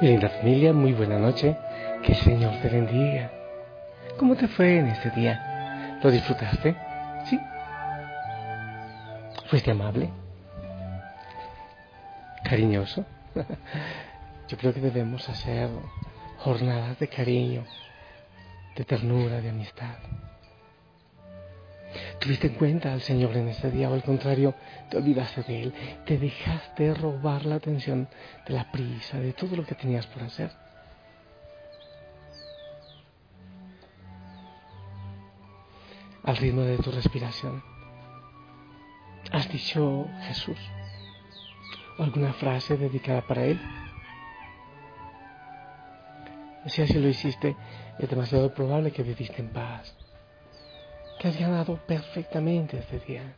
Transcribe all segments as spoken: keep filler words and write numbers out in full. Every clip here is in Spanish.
Querida familia, muy buena noche, que el Señor te bendiga. ¿Cómo te fue en este día? ¿Lo disfrutaste? ¿Sí? ¿Fuiste amable? ¿Cariñoso? Yo creo que debemos hacer jornadas de cariño, de ternura, de amistad. ¿Tuviste en cuenta al Señor en este día o al contrario, te olvidaste de Él? ¿Te dejaste robar la atención de la prisa, de todo lo que tenías por hacer? Al ritmo de tu respiración, ¿has dicho Jesús o alguna frase dedicada para Él? Si así lo hiciste, es demasiado probable que viviste en paz, que has ganado perfectamente este día,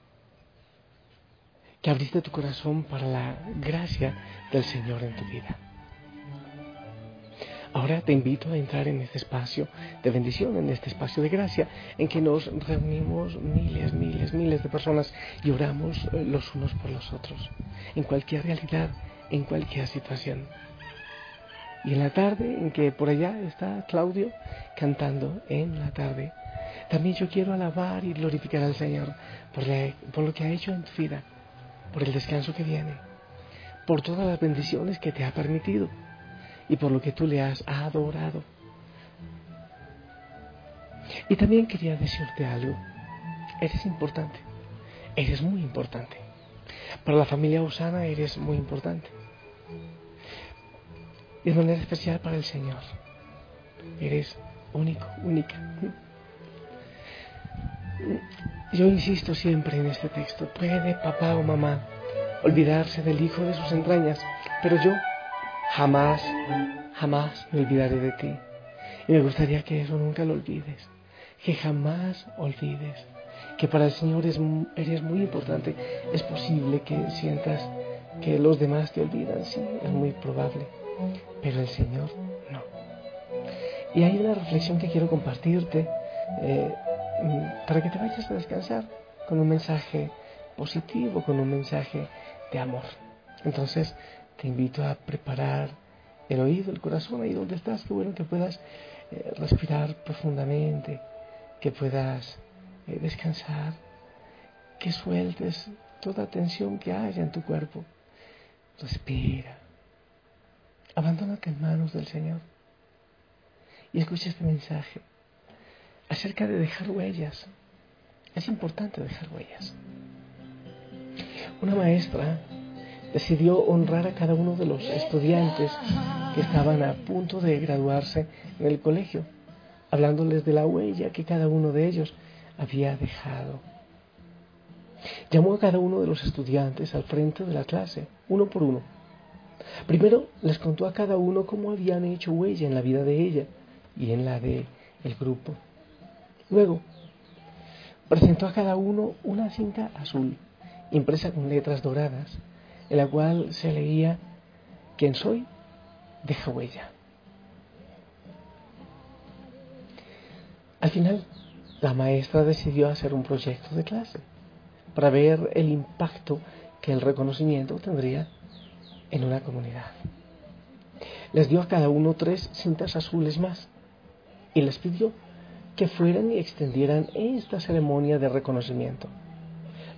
que abriste tu corazón para la gracia del Señor en tu vida. Ahora te invito a entrar en este espacio de bendición, en este espacio de gracia, en que nos reunimos miles, miles, miles de personas y oramos los unos por los otros, en cualquier realidad, en cualquier situación. Y en la tarde, en que por allá está Claudio cantando en la tarde, también yo quiero alabar y glorificar al Señor por, la, por lo que ha hecho en tu vida, por el descanso que viene, por todas las bendiciones que te ha permitido y por lo que tú le has adorado. Y también quería decirte algo. Eres importante, eres muy importante. Para la familia Usana eres muy importante. De manera especial para el Señor. Eres único, única. Yo insisto siempre en este texto. Puede papá o mamá olvidarse del hijo de sus entrañas, pero yo jamás, jamás me olvidaré de ti. Y me gustaría que eso nunca lo olvides, que jamás olvides que para el Señor es, eres muy importante. Es posible que sientas que los demás te olvidan, sí, es muy probable, pero el Señor no. Y hay una reflexión que quiero compartirte eh, para que te vayas a descansar con un mensaje positivo, con un mensaje de amor. Entonces te invito a preparar el oído, el corazón, ahí donde estás. Qué bueno que puedas eh, respirar profundamente, que puedas eh, descansar, que sueltes toda tensión que haya en tu cuerpo. Respira, abandónate en manos del Señor y escucha este mensaje acerca de dejar huellas. Es importante dejar huellas. Una maestra decidió honrar a cada uno de los estudiantes que estaban a punto de graduarse en el colegio, hablándoles de la huella que cada uno de ellos había dejado. Llamó a cada uno de los estudiantes al frente de la clase, uno por uno. Primero les contó a cada uno cómo habían hecho huella en la vida de ella y en la de el grupo. Luego, presentó a cada uno una cinta azul, impresa con letras doradas, en la cual se leía: "Quien soy, deja huella". Al final, la maestra decidió hacer un proyecto de clase para ver el impacto que el reconocimiento tendría en una comunidad. les dio a cada uno tres cintas azules más y les pidió que fueran y extendieran esta ceremonia de reconocimiento.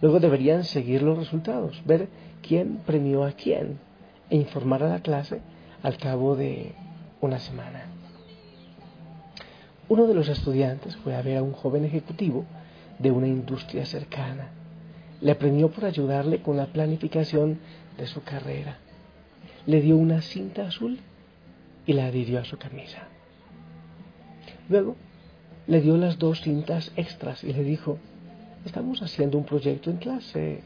Luego deberían seguir los resultados, ver quién premió a quién e informar a la clase al cabo de una semana. Uno de los estudiantes fue a ver a un joven ejecutivo de una industria cercana. Le premió por ayudarle con la planificación de su carrera. Le dio una cinta azul y la adhirió a su camisa. Luego le dio las dos cintas extras y le dijo: estamos haciendo un proyecto en clase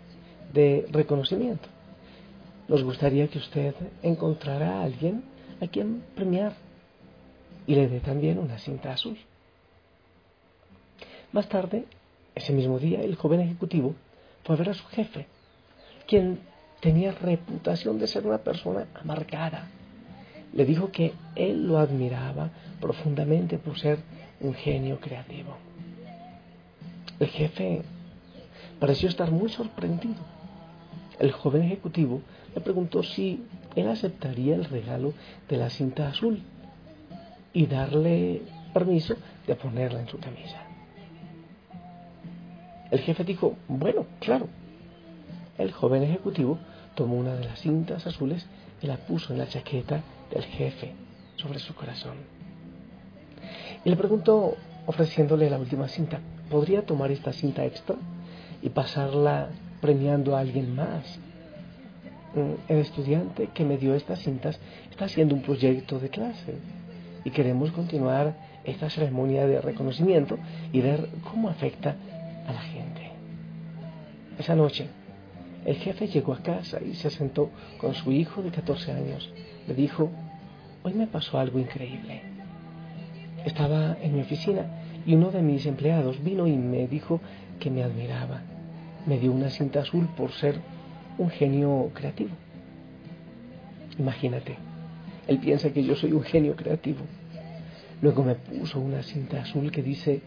de reconocimiento. Nos gustaría que usted encontrara a alguien a quien premiar y le dé también una cinta azul. Más tarde, ese mismo día, el joven ejecutivo fue a ver a su jefe, quien tenía reputación de ser una persona amargada. Le dijo que él lo admiraba profundamente por ser un genio creativo. El jefe pareció estar muy sorprendido. El joven ejecutivo le preguntó si él aceptaría el regalo de la cinta azul y darle permiso de ponerla en su camisa. El jefe dijo: bueno, claro. El joven ejecutivo tomó una de las cintas azules y la puso en la chaqueta del jefe sobre su corazón. Y le preguntó, ofreciéndole la última cinta: ¿podría tomar esta cinta extra y pasarla premiando a alguien más? El estudiante que me dio estas cintas está haciendo un proyecto de clase y queremos continuar esta ceremonia de reconocimiento y ver cómo afecta a la gente. Esa noche, el jefe llegó a casa y se sentó con su hijo de catorce años. Le dijo: hoy me pasó algo increíble. Estaba en mi oficina y uno de mis empleados vino y me dijo que me admiraba. Me dio una cinta azul por ser un genio creativo. Imagínate, él piensa que yo soy un genio creativo. Luego me puso una cinta azul que dice: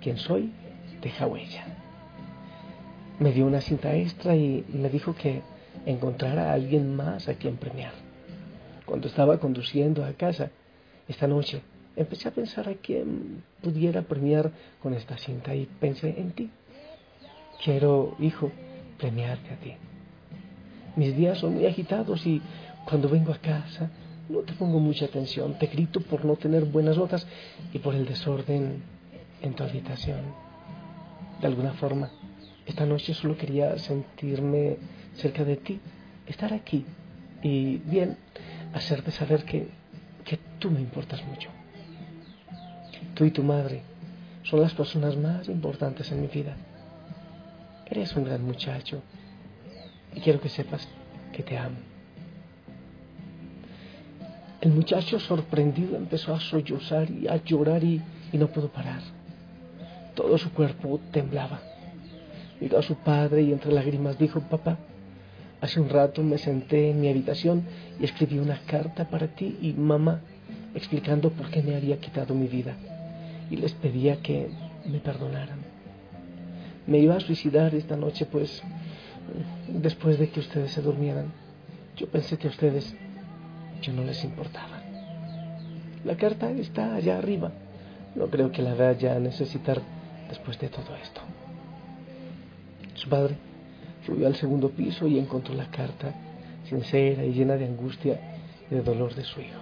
¿quién soy? Deja huella. Me dio una cinta extra y me dijo que encontrara a alguien más a quien premiar. Cuando estaba conduciendo a casa esta noche, empecé a pensar a quién pudiera premiar con esta cinta y pensé en ti. Quiero, hijo, premiarte a ti. Mis días son muy agitados y cuando vengo a casa no te pongo mucha atención. Te grito por no tener buenas notas y por el desorden en tu habitación. De alguna forma, esta noche solo quería sentirme cerca de ti, estar aquí y bien hacerte saber que, que tú me importas mucho. Tú y tu madre son las personas más importantes en mi vida. Eres un gran muchacho y quiero que sepas que te amo. El muchacho, sorprendido, empezó a sollozar y a llorar y, y no pudo parar. Todo su cuerpo temblaba. Miró a su padre y entre lágrimas dijo: papá, hace un rato me senté en mi habitación y escribí una carta para ti y mamá explicando por qué me había quitado mi vida y les pedía que me perdonaran. Me iba a suicidar esta noche, pues después de que ustedes se durmieran, yo pensé que a ustedes yo no les importaba. La carta está allá arriba. No creo que la vaya a necesitar después de todo esto. Su padre subió al segundo piso y encontró la carta, sincera y llena de angustia y de dolor de su hijo.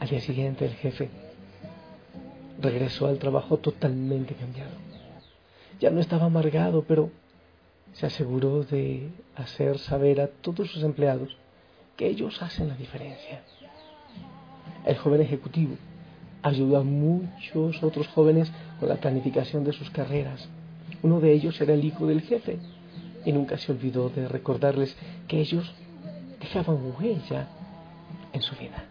Al día siguiente, el jefe regresó al trabajo totalmente cambiado. Ya no estaba amargado, pero se aseguró de hacer saber a todos sus empleados que ellos hacen la diferencia. El joven ejecutivo ayudó a muchos otros jóvenes con la planificación de sus carreras. Uno de ellos era el hijo del jefe y nunca se olvidó de recordarles que ellos dejaban huella en su vida.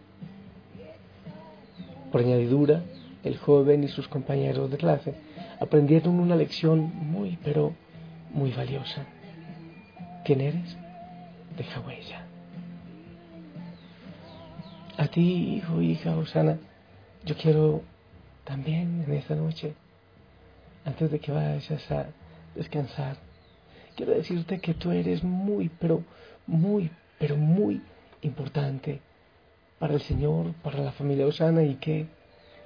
Por añadidura, el joven y sus compañeros de clase aprendieron una lección muy, pero muy valiosa. ¿Quién eres? Deja huella. A ti, hijo, hija, Usana, yo quiero también en esta noche, antes de que vayas a descansar, quiero decirte que tú eres muy, pero muy, pero muy importante para el Señor, para la familia Usana, y que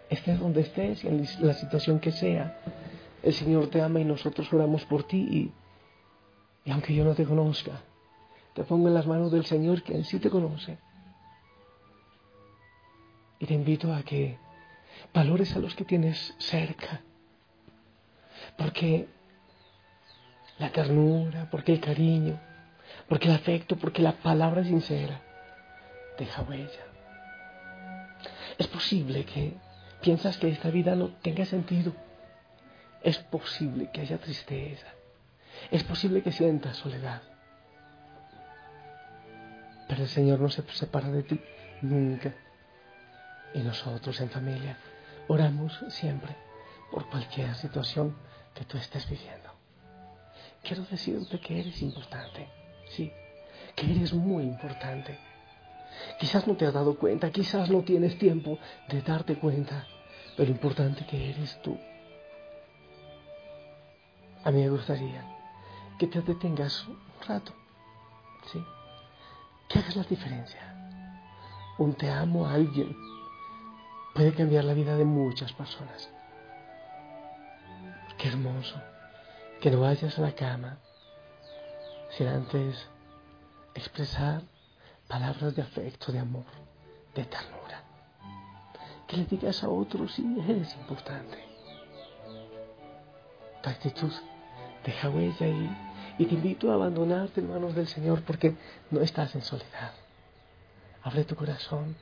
estés donde estés y en la situación que sea, el Señor te ama y nosotros oramos por ti. Y, y aunque yo no te conozca, te pongo en las manos del Señor, que Él sí te conoce. Y te invito a que valores a los que tienes cerca, porque la ternura, porque el cariño, porque el afecto, porque la palabra sincera deja huella. Es posible que piensas que esta vida no tenga sentido. Es posible que haya tristeza. Es posible que sientas soledad. Pero el Señor no se separa de ti nunca. Y nosotros en familia oramos siempre por cualquier situación que tú estés viviendo. Quiero decirte que eres importante, sí, que eres muy importante. Quizás no te has dado cuenta, quizás no tienes tiempo de darte cuenta, pero lo importante que eres tú. A mí me gustaría que te detengas un rato, sí, que hagas la diferencia. Un te amo a alguien puede cambiar la vida de muchas personas. Qué hermoso que no vayas a la cama sin antes expresar palabras de afecto, de amor, de ternura. Que le digas a otros, sí, eres importante. Tu actitud deja huella y, y te invito a abandonarte en manos del Señor, porque no estás en soledad. Abre tu corazón,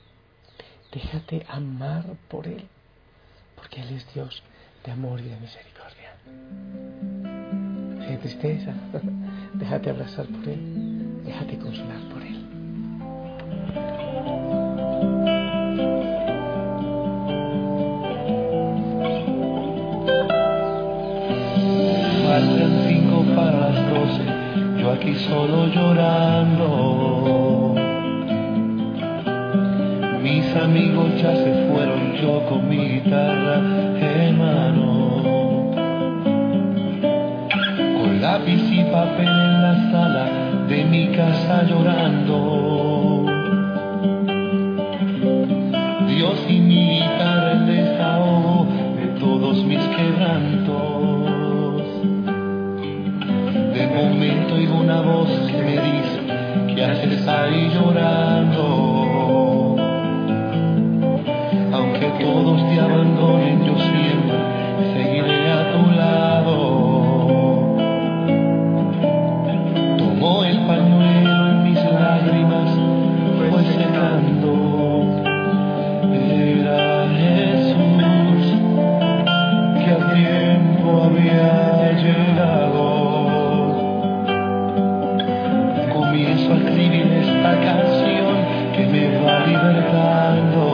déjate amar por Él, porque Él es Dios de amor y de misericordia. Si hay tristeza, déjate abrazar por Él, déjate consolar por Él. Faltan cinco para las doce, yo aquí solo llorando. Mis amigos ya se fueron, yo con mi guitarra en mano, con lápiz y papel en la sala de mi casa llorando. Dios y mi guitarra, el desahogo de todos mis quebrantos. De momento oigo una voz que me dice, ¿qué haces ahí llorando? Todos te abandonen, yo siempre seguiré a tu lado. Tomó el pañuelo y mis lágrimas fue secando. Era Jesús que a tiempo había llegado. Comienzo a escribir esta canción que me va libertando.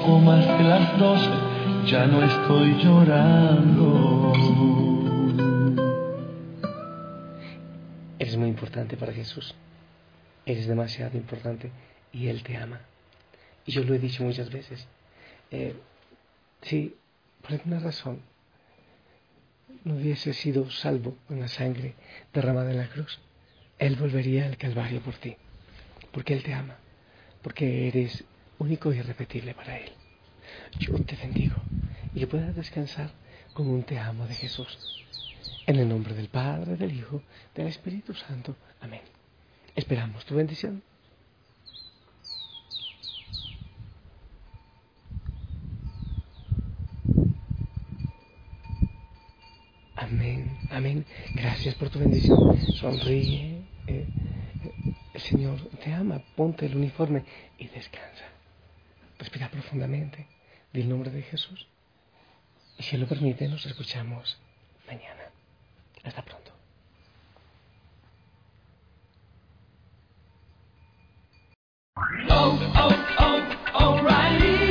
poco más de las doce, ya no estoy llorando. Eres muy importante para Jesús. Eres demasiado importante y Él te ama. Y yo lo he dicho muchas veces. Eh, si por alguna razón no hubiese sido salvo con la sangre derramada en la cruz, Él volvería al Calvario por ti. Porque Él te ama. Porque eres único y irrepetible para Él. Yo te bendigo y que puedas descansar con un te amo de Jesús. En el nombre del Padre, del Hijo, del Espíritu Santo. Amén. Esperamos tu bendición. Amén, amén. Gracias por tu bendición. Sonríe. Eh, el Señor te ama. Ponte el uniforme y descansa. Respira profundamente. Di el nombre de Jesús. Y si lo permite, nos escuchamos mañana. Hasta pronto. Oh, oh, oh, O'Reilly.